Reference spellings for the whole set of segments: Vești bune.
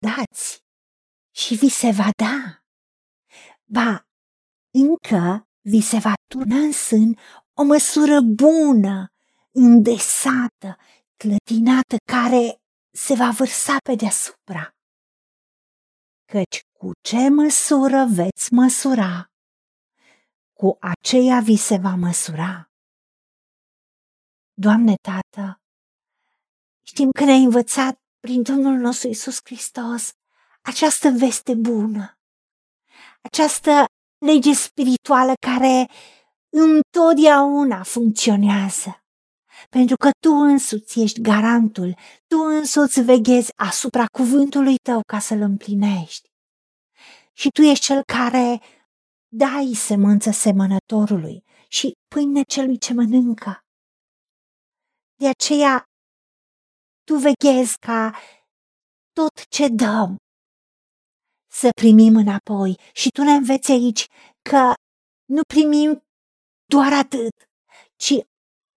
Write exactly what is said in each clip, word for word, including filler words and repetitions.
dați și vi se va da, ba încă vi se va turna în sân o măsură bună, îndesată, clătinată, care se va vărsa pe deasupra. Căci cu ce măsură veți măsura, cu aceea vi se va măsura. Doamne, Tată, știm că ne-ai învățat prin Domnul nostru Iisus Hristos această veste bună, această lege spirituală care întotdeauna funcționează, pentru că Tu însuți ești garantul, Tu însuți veghezi asupra cuvântului Tău ca să-l împlinești. Și Tu ești Cel care dai semânță semănătorului și pâine celui ce mănâncă. De aceea, Tu veghezi ca tot ce dăm să primim înapoi și Tu ne înveți aici că nu primim doar atât, ci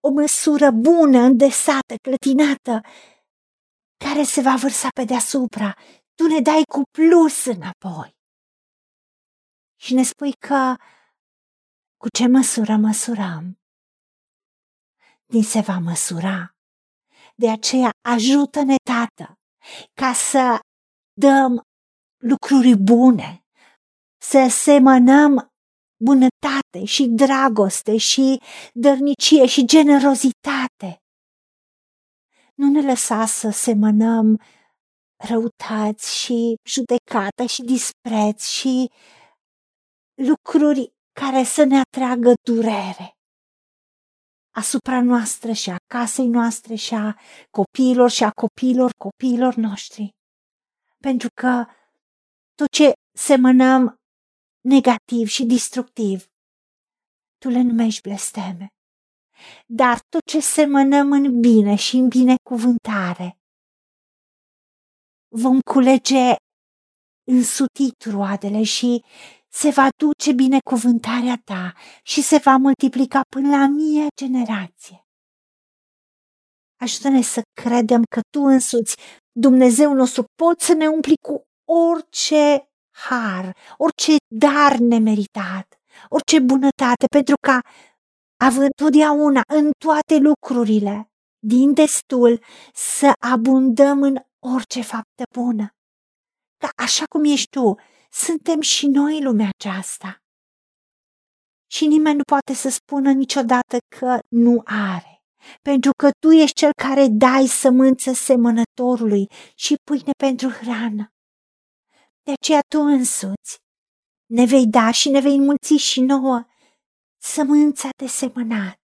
o măsură bună, îndesată, clătinată, care se va vărsa pe deasupra. Tu ne dai cu plus înapoi și ne spui că cu ce măsură măsurăm, ni se va măsura. De aceea ajută-ne, Tată, ca să dăm lucruri bune, să semănăm bunătate și dragoste și dărnicie și generozitate. Nu ne lăsa să semănăm răutăți și judecată și dispreț și lucruri care să ne atragă durere asupra noastră și a casei noastre și a copiilor și a copiilor copiilor noștri. Pentru că tot ce semănăm negativ și destructiv, Tu le numești blesteme. Dar tot ce semănăm în bine și în binecuvântare, vom culege însutit roadele și se va duce binecuvântarea Ta și se va multiplica până la mie generație. Ajută-ne să credem că Tu însuți, Dumnezeu nostru, poți să ne umpli cu orice har, orice dar nemeritat, orice bunătate, pentru ca, având totdeauna în toate lucrurile, din destul, să abundăm în orice faptă bună. Ca așa cum ești Tu, suntem și noi lumea aceasta. Și nimeni nu poate să spună niciodată că nu are, pentru că Tu ești Cel care dai sămânță semănătorului și pâine pentru hrană. De aceea Tu însuți ne vei da și ne vei înmulți și nouă sămânța de semănat.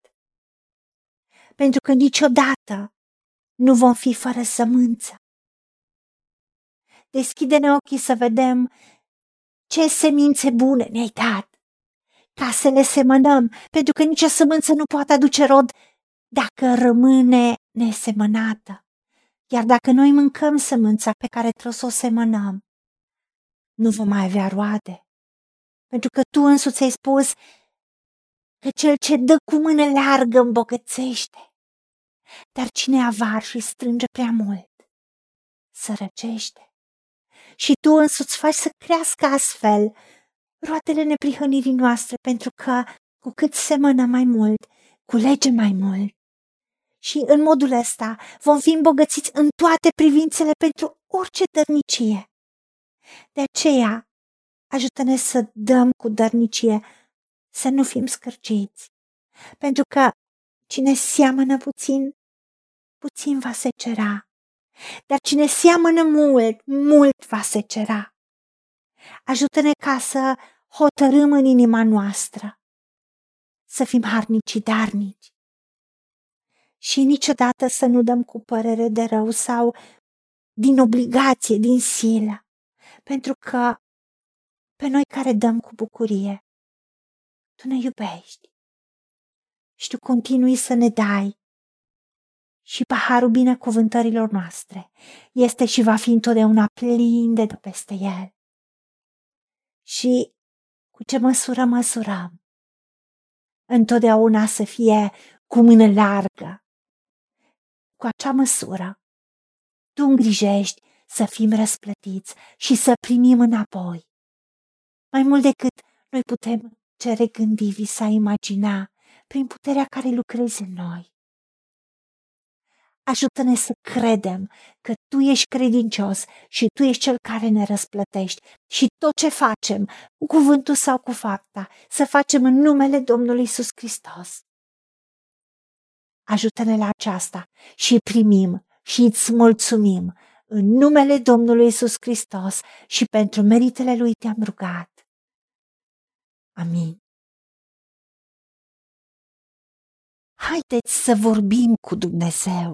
Pentru că niciodată nu vom fi fără sămânță. Deschide-ne ochii să vedem ce semințe bune ne-ai dat, ca să le semănăm, pentru că nicio sămânță nu poate aduce rod dacă rămâne nesemănată. Iar dacă noi mâncăm sămânța pe care trebuie să o semănăm, nu vom mai avea roade, pentru că Tu însuți ai spus că cel ce dă cu mână largă îmbogățește, dar cine e avar și strânge prea mult, sărăcește. Și Tu însuți faci să crească astfel roadele neprihănirii noastre, pentru că cu cât semănăm mai mult, culegem mai mult. Și în modul ăsta vom fi îmbogățiți în toate privințele pentru orice dărnicie. De aceea, ajută-ne să dăm cu dărnicie, să nu fim scârciți, pentru că cine seamănă puțin, puțin va secera, dar cine seamănă mult, mult va secera. Ajută-ne ca să hotărâm în inima noastră să fim harnici și darnici și niciodată să nu dăm cu părere de rău sau din obligație, din silă, pentru că pe noi care dăm cu bucurie, Tu ne iubești și Tu continui să ne dai și paharul binecuvântărilor noastre este și va fi întotdeauna plin de peste el. Și cu ce măsură măsurăm, întotdeauna să fie cu mână largă. Cu acea măsură, Tu îngrijești să fim răsplătiți și să primim înapoi. Mai mult decât noi putem cere, gândi, visa, imagina, prin puterea care lucrezi în noi. Ajută-ne să credem că Tu ești credincios și Tu ești Cel care ne răsplătești și tot ce facem, cu cuvântul sau cu fapta, să facem în numele Domnului Iisus Hristos. Ajută-ne la aceasta și primim și îți mulțumim în numele Domnului Iisus Hristos și pentru meritele Lui Te-am rugat. Amin. Haideți să vorbim cu Dumnezeu,